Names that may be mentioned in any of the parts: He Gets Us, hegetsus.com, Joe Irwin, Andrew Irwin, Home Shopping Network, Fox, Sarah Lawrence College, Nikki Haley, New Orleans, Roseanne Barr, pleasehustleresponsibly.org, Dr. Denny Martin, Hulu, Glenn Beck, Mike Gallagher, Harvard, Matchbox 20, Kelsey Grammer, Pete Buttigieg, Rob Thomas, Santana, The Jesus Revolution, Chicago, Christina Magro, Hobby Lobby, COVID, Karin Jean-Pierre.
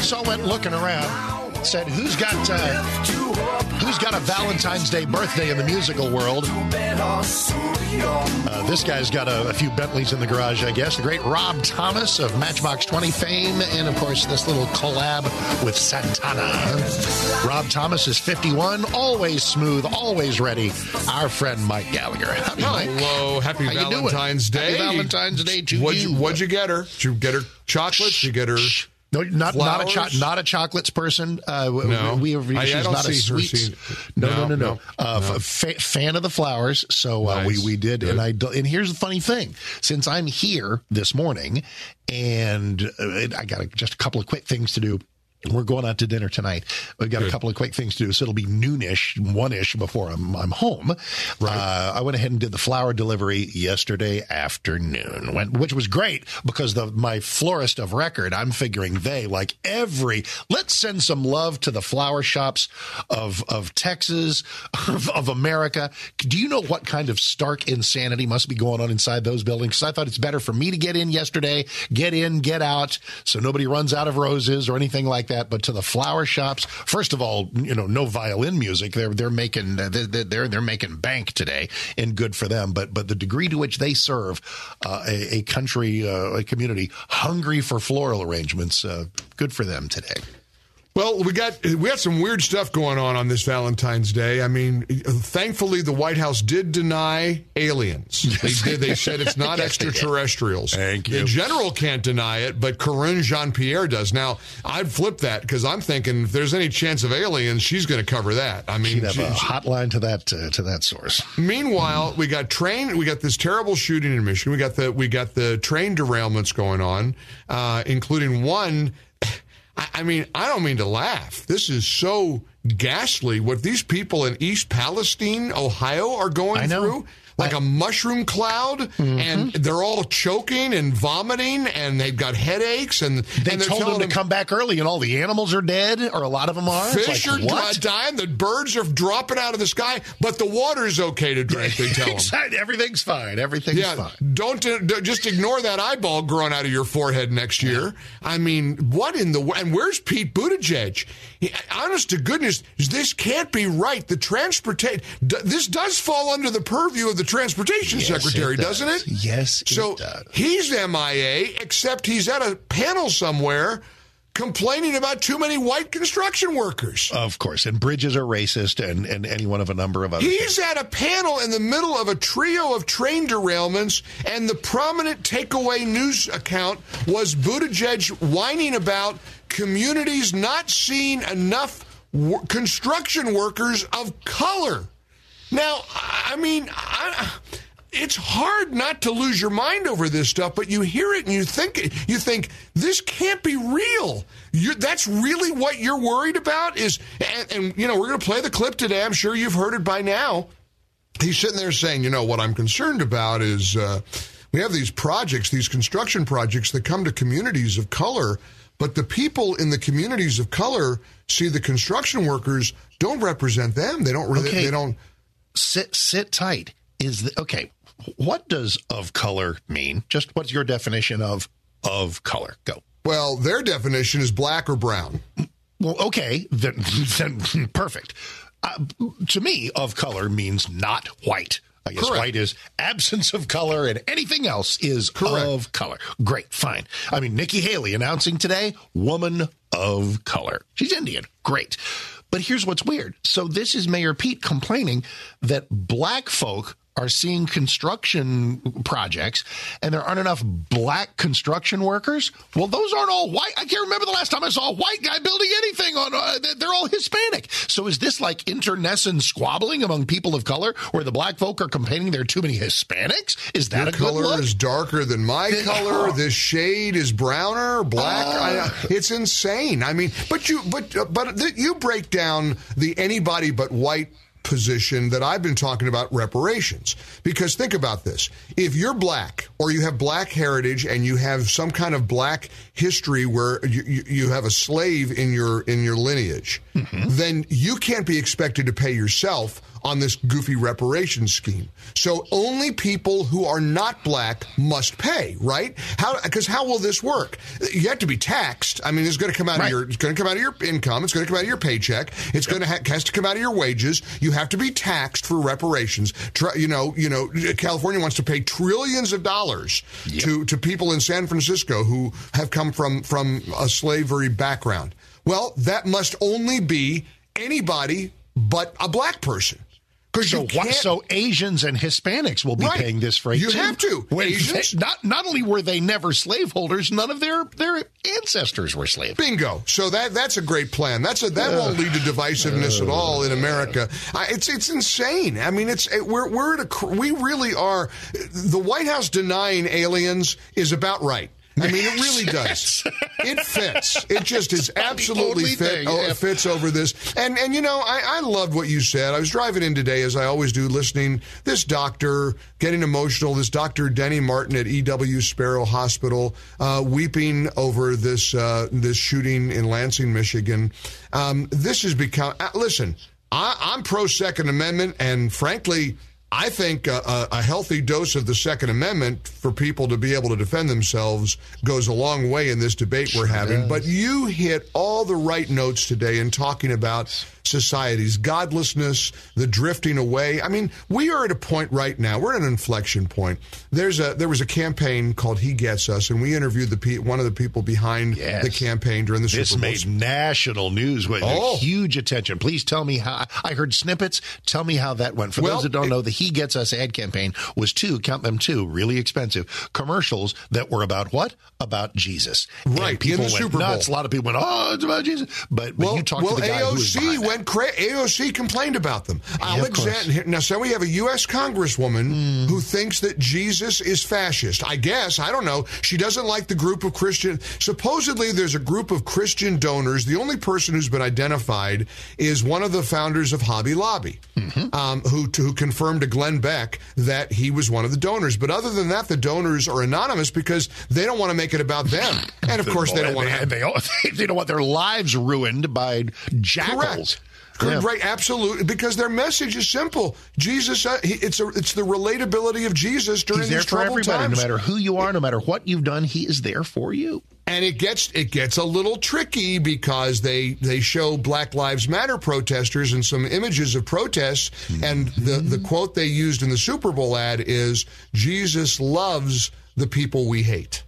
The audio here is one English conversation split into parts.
So I went looking around, said, who's got a Valentine's Day birthday in the musical world? This guy's got a few Bentleys in the garage, I guess. The great Rob Thomas of Matchbox 20 fame, and of course this little collab with Santana. Rob Thomas is 51, always smooth, always ready. Our friend Mike Gallagher. Howdy, Mike. Hello, happy Valentine's Day. Happy Valentine's Day to you. What'd you get her? Did you get her chocolates? Did you get her... No, not a chocolates person. No. She's not a sweets. No. Fan of the flowers. So nice. we did. Good. And here's the funny thing. Since I'm here this morning and I got just a couple of quick things to do. We're going out to dinner tonight. We've got a couple of quick things to do, so it'll be noonish, one-ish before I'm home. Right. I went ahead and did the flower delivery yesterday afternoon, which was great because my florist of record, I'm figuring they, like let's send some love to the flower shops of Texas, of America. Do you know what kind of stark insanity must be going on inside those buildings? Because I thought it's better for me to get in yesterday, get out, so nobody runs out of roses or anything like that. But to the flower shops, first of all, no violin music. They're making bank today, and good for them. But the degree to which they serve a country, a community hungry for floral arrangements, good for them today. Well, we got some weird stuff going on this Valentine's Day. I mean, thankfully, the White House did deny aliens. Yes. They did. They said it's not extraterrestrials. Thank you. The general can't deny it, but Karin Jean-Pierre does. Now, I'd flip that because I'm thinking if there's any chance of aliens, she's going to cover that. I mean, she'd have a hotline to that source. Meanwhile, we got this terrible shooting in Michigan. We got the train derailments going on, including one. I mean, I don't mean to laugh. This is so ghastly what these people in East Palestine, Ohio, are going through. Like a mushroom cloud, and they're all choking and vomiting, and they've got headaches. And they're told them to come back early, and all the animals are dead, or a lot of them are. Fish are dying, the birds are dropping out of the sky, but the water's okay to drink, they tell them. Everything's fine. Everything's fine. Don't just ignore that eyeball growing out of your forehead next year. I mean, what in the world? And where's Pete Buttigieg? Honest to goodness, this can't be right. The this does fall under the purview of the Transportation Secretary, doesn't it? Yes, it does. So he's MIA, except he's at a panel somewhere complaining about too many white construction workers. Of course, and bridges are racist and any one of a number of other things. He's at a panel in the middle of a trio of train derailments, and the prominent takeaway news account was Buttigieg whining about communities not seeing enough construction workers of color. Now, I mean, it's hard not to lose your mind over this stuff, but you hear it and you think this can't be real. That's really what you're worried about is, and we're going to play the clip today. I'm sure you've heard it by now. He's sitting there saying, what I'm concerned about is we have these projects, these construction projects that come to communities of color, but the people in the communities of color see the construction workers don't represent them. They don't really, they don't. Sit tight. What does of color mean? Just what's your definition of color? Go. Well, their definition is black or brown. Well, okay, then perfect. To me, of color means not white. I guess white is absence of color, and anything else is of color. Great, fine. I mean, Nikki Haley announcing today, woman of color. She's Indian. Great. But here's what's weird. So this is Mayor Pete complaining that black folk are seeing construction projects and there aren't enough black construction workers, well, those aren't all white. I can't remember the last time I saw a white guy building anything. They're all Hispanic. So is this like internecine squabbling among people of color where the black folk are complaining there are too many Hispanics? Is that your a good look? Your color is darker than my color. This shade is browner, black. It's insane. I mean, but you break down the anybody but white position that I've been talking about, reparations. Because think about this. If you're black or you have black heritage and you have some kind of black history where you have a slave in your lineage, mm-hmm. then you can't be expected to pay yourself on this goofy reparations scheme. So only people who are not black must pay, right? Because how will this work? You have to be taxed. I mean, it's going to come out of your income. It's going to come out of your paycheck. It's going to has to come out of your wages. You have to be taxed for reparations. California wants to pay trillions of dollars to people in San Francisco who have come from a slavery background. Well, that must only be anybody but a black person. So Asians and Hispanics will be paying this rate. You too. Have to. Asians? Not only were they never slaveholders, none of their ancestors were slaves. Bingo. So that's a great plan. That won't lead to divisiveness at all in America. It's insane. I mean, we really are. The White House denying aliens is about right. I mean, it really does. It fits. It just is absolutely fit. Oh, it fits over this. And I loved what you said. I was driving in today, as I always do, listening. This doctor getting emotional. This Dr. Denny Martin at E.W. Sparrow Hospital, weeping over this shooting in Lansing, Michigan. This has become. Listen, I'm pro Second Amendment, and frankly, I think a healthy dose of the Second Amendment for people to be able to defend themselves goes a long way in this debate we're having. Yes. But you hit all the right notes today in talking about society's godlessness, the drifting away. I mean, we are at a point right now. We're at an inflection point. There was a campaign called He Gets Us, and we interviewed one of the people behind the campaign during the Super Bowl. This made national news with huge attention. Please tell me how. I heard snippets. Tell me how that went. For those that don't know, the He Gets Us ad campaign was really expensive commercials that were about what? About Jesus. Right. And people in the Super Bowl. Nuts. A lot of people went, it's about Jesus. But you talked to the guy who was behind that. AOC complained about them. Now, so we have a U.S. Congresswoman who thinks that Jesus is fascist. I guess. I don't know. She doesn't like the group of Christian. Supposedly, there's a group of Christian donors. The only person who's been identified is one of the founders of Hobby Lobby, who confirmed to Glenn Beck that he was one of the donors. But other than that, the donors are anonymous because they don't want to make it about them. And, of course, they don't want their lives ruined by jackals. Correct. Yeah. Right, absolutely, because their message is simple. Jesus, it's the relatability of Jesus during these troubled times. He's there for everybody, no matter who you are, no matter what you've done, he is there for you. And it gets a little tricky because they show Black Lives Matter protesters and some images of protests, and the quote they used in the Super Bowl ad is, "Jesus loves the people we hate."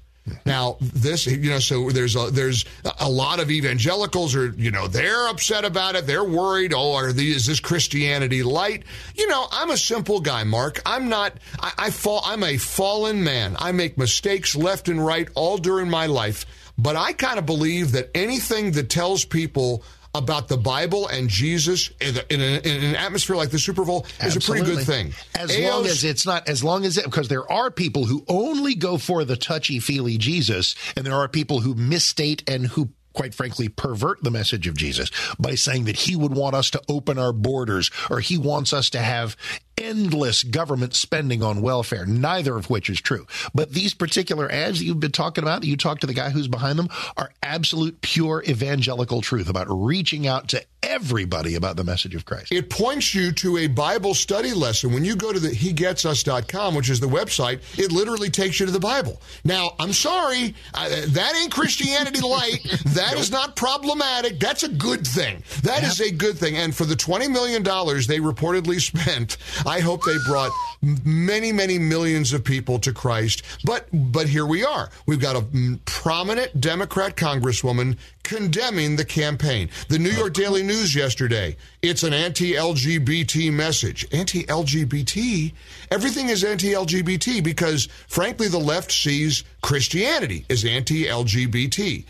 Now, this, so there's a lot of evangelicals are they're upset about it. They're worried. Oh, is this Christianity light? I'm a simple guy, Mark. I'm a fallen man. I make mistakes left and right all during my life. But I kind of believe that anything that tells people about the Bible and Jesus in an atmosphere like the Super Bowl is a pretty good thing. Because there are people who only go for the touchy-feely Jesus, and there are people who misstate and who, quite frankly, pervert the message of Jesus by saying that he would want us to open our borders or he wants us to have endless government spending on welfare, neither of which is true. But these particular ads that you've been talking about, that you talked to the guy who's behind them, are absolute pure evangelical truth about reaching out to everybody about the message of Christ. It points you to a Bible study lesson. When you go to the hegetsus.com, which is the website, it literally takes you to the Bible. Now, I'm sorry, that ain't Christianity light. That is not problematic. That's a good thing. That is a good thing. And for the $20 million they reportedly spent, I hope they brought many, many millions of people to Christ. But here we are. We've got a prominent Democrat Congresswoman condemning the campaign. The New York Daily News yesterday, it's an anti-LGBT message. Anti-LGBT? Everything is anti-LGBT because, frankly, the left sees Christianity as anti-LGBT.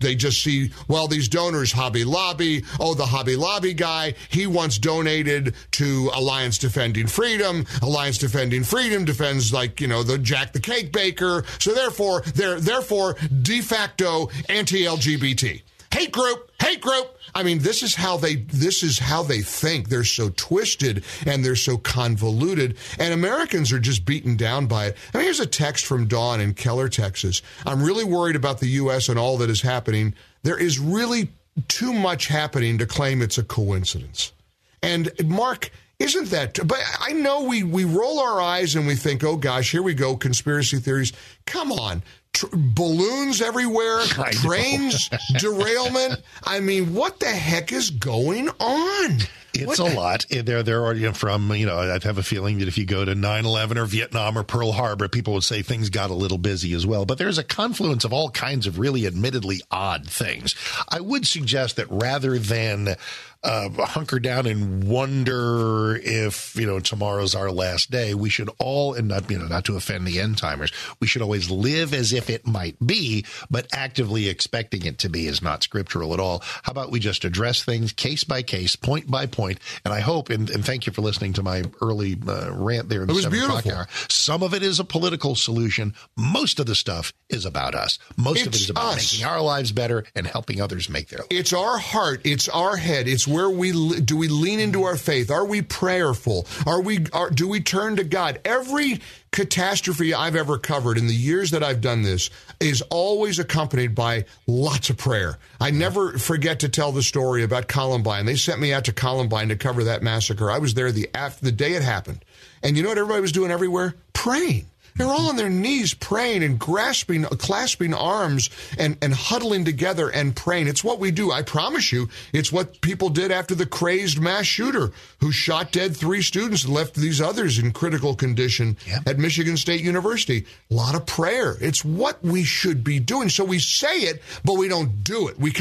They just see, well, these donors, Hobby Lobby, oh, the Hobby Lobby guy, he once donated to Alliance Defending Freedom. Alliance Defending Freedom defends, like, you know, the Jack the Cake Baker. So therefore, they're de facto anti-LGBT. Hate group, hate group. I mean, this is how they think. They're so twisted and they're so convoluted, and Americans are just beaten down by it. I mean, here's a text from Dawn in Keller, Texas. I'm really worried about the U.S. and all that is happening. There is really too much happening to claim it's a coincidence. And Mark, isn't that? But I know we roll our eyes and we think, oh gosh, here we go, conspiracy theories. Come on. Balloons everywhere, trains, derailment. I mean, what the heck is going on? It's a lot. There are, you know, from, you know, I'd have a feeling that if you go to 9/11 or Vietnam or Pearl Harbor, people would say things got a little busy as well. But there's a confluence of all kinds of really admittedly odd things. I would suggest that rather than hunker down and wonder if, you know, tomorrow's our last day, we should all, and not, you know, not to offend the end timers, we should always live as if it might be, but actively expecting it to be is not scriptural at all. How about we just address things case by case, point by point? And I hope, and thank you for listening to my early rant there. It was beautiful. Hour. Some of it is a political solution. Most of the stuff is about us. Most of it is about making our lives better and helping others make their lives. It's our heart. It's our head. It's where do we lean into our faith? Are we prayerful? Do we turn to God? Every catastrophe I've ever covered in the years that I've done this is always accompanied by lots of prayer. I never forget to tell the story about Columbine. They sent me out to Columbine to cover that massacre. I was there the day it happened. And you know what everybody was doing everywhere? Praying. They're all on their knees praying and clasping arms and huddling together and praying. It's what we do. I promise you, it's what people did after the crazed mass shooter who shot dead 3 students and left these others in critical condition at Michigan State University. A lot of prayer. It's what we should be doing. So we say it, but we don't do it. We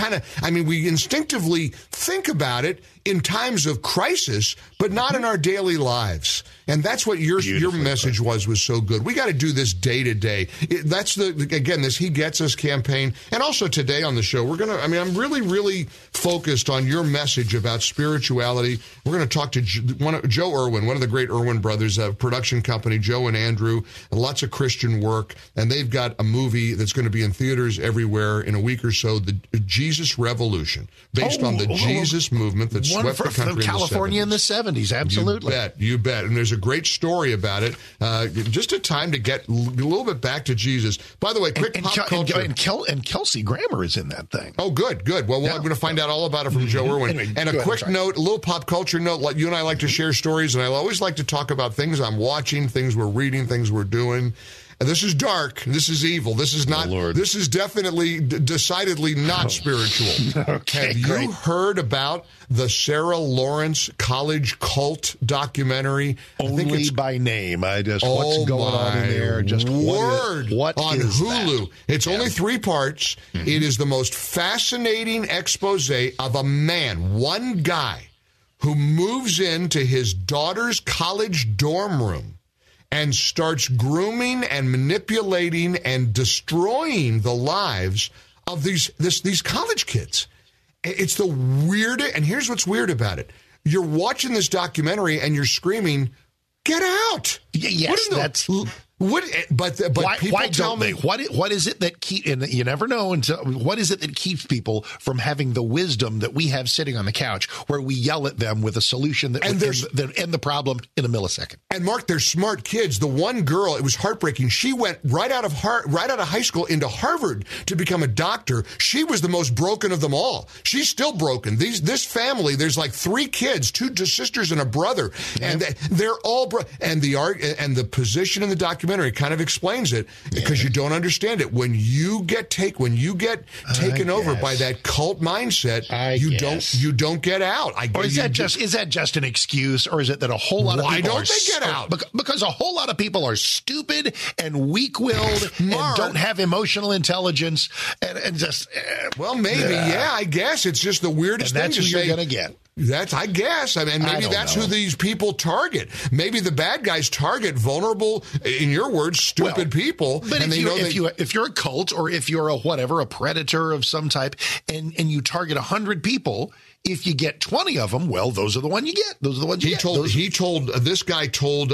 we instinctively think about it in times of crisis, but not in our daily lives. And that's what your message was so good. We got to do this day to day. That's this He Gets Us campaign. And also today on the show, we're going to, I'm really, really focused on your message about spirituality. We're going to talk to Joe Irwin, one of the great Irwin brothers, a production company, Joe and Andrew, and lots of Christian work. And they've got a movie that's going to be in theaters everywhere in a week or so, The Jesus Revolution, based on the Jesus movement that swept the country in California in the 70s. Absolutely. You bet. And there's a great story about it. Just a time to get a little bit back to Jesus. By the way, quick pop culture. And Kelsey Grammer is in that thing. Oh, good. Well, I'm going to find out all about it from Joe Irwin. Anyway, and a quick note, a little pop culture note. Like, you and I like to share stories, and I always like to talk about things I'm watching, things we're reading, things we're doing. And this is dark. This is evil. This is not. This is definitely, decidedly not spiritual. Okay, Have you heard about the Sarah Lawrence College cult documentary? Only by name. What's going on in there? Just word. What on is Hulu? That? It's only 3 parts. Mm-hmm. It is the most fascinating expose of a man, one guy, who moves into his daughter's college dorm room and starts grooming and manipulating and destroying the lives of these college kids. It's the weirdest, and here's what's weird about it. You're watching this documentary and you're screaming, "Get out!" Yes, that's... What is it that keeps people from having the wisdom that we have sitting on the couch, where we yell at them with a solution that would end the problem in a millisecond? And Mark, they're smart kids. The one girl, it was heartbreaking. She went right out of high school into Harvard to become a doctor. She was the most broken of them all. She's still broken. This family, there's like 3 kids, 2 sisters and a brother, and they're all and the position in the documentary documentary kind of explains it because you don't understand it. When you get taken over by that cult mindset, you don't get out. Is that just an excuse, or is it that a whole lot of people don't get out? Because a whole lot of people are stupid and weak-willed and don't have emotional intelligence and just I guess it's just the weirdest thing to say. You're going to get. Maybe that's who these people target. Maybe the bad guys target vulnerable, in your words, stupid people. But if you're a cult or if you're a predator of some type, and you target 100 people, if you get 20 of them, well, those are the ones you get. Those are the ones you get. This guy told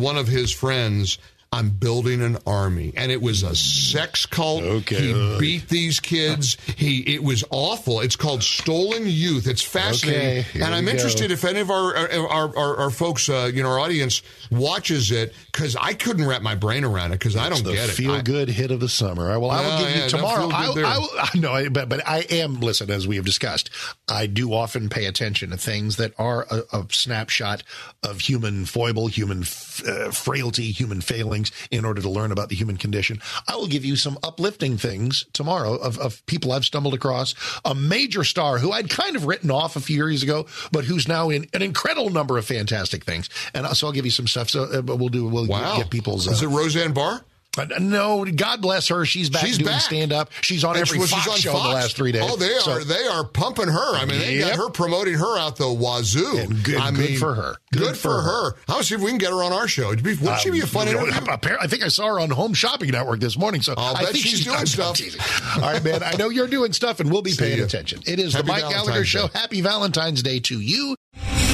one of his friends, "I'm building an army," and it was a sex cult. He beat these kids. It was awful. It's called Stolen Youth. It's fascinating, and I'm interested if any of our folks, our audience watches it, because I couldn't wrap my brain around it because I don't get it. Feel good hit of the summer. Well, I will give you tomorrow. But I am. Listen, as we have discussed, I do often pay attention to things that are a snapshot of human foible, human frailty, human failing, in order to learn about the human condition. I will give you some uplifting things tomorrow of people I've stumbled across. A major star who I'd kind of written off a few years ago, but who's now in an incredible number of fantastic things. And so I'll give you some stuff. So get people's. Is it Roseanne Barr? No, God bless her. She's back doing stand-up. She's on every Fox show in the last 3 days. Oh, they are pumping her. I mean, they got her, promoting her out the wazoo. And good for her. Good for her. I want to see if we can get her on our show. Wouldn't she be a fun interview? I think I saw her on Home Shopping Network this morning. So I'll bet she's doing stuff. All right, man. I know you're doing stuff, and we'll be paying attention. It is the Mike Gallagher Show. Happy Valentine's Day to you.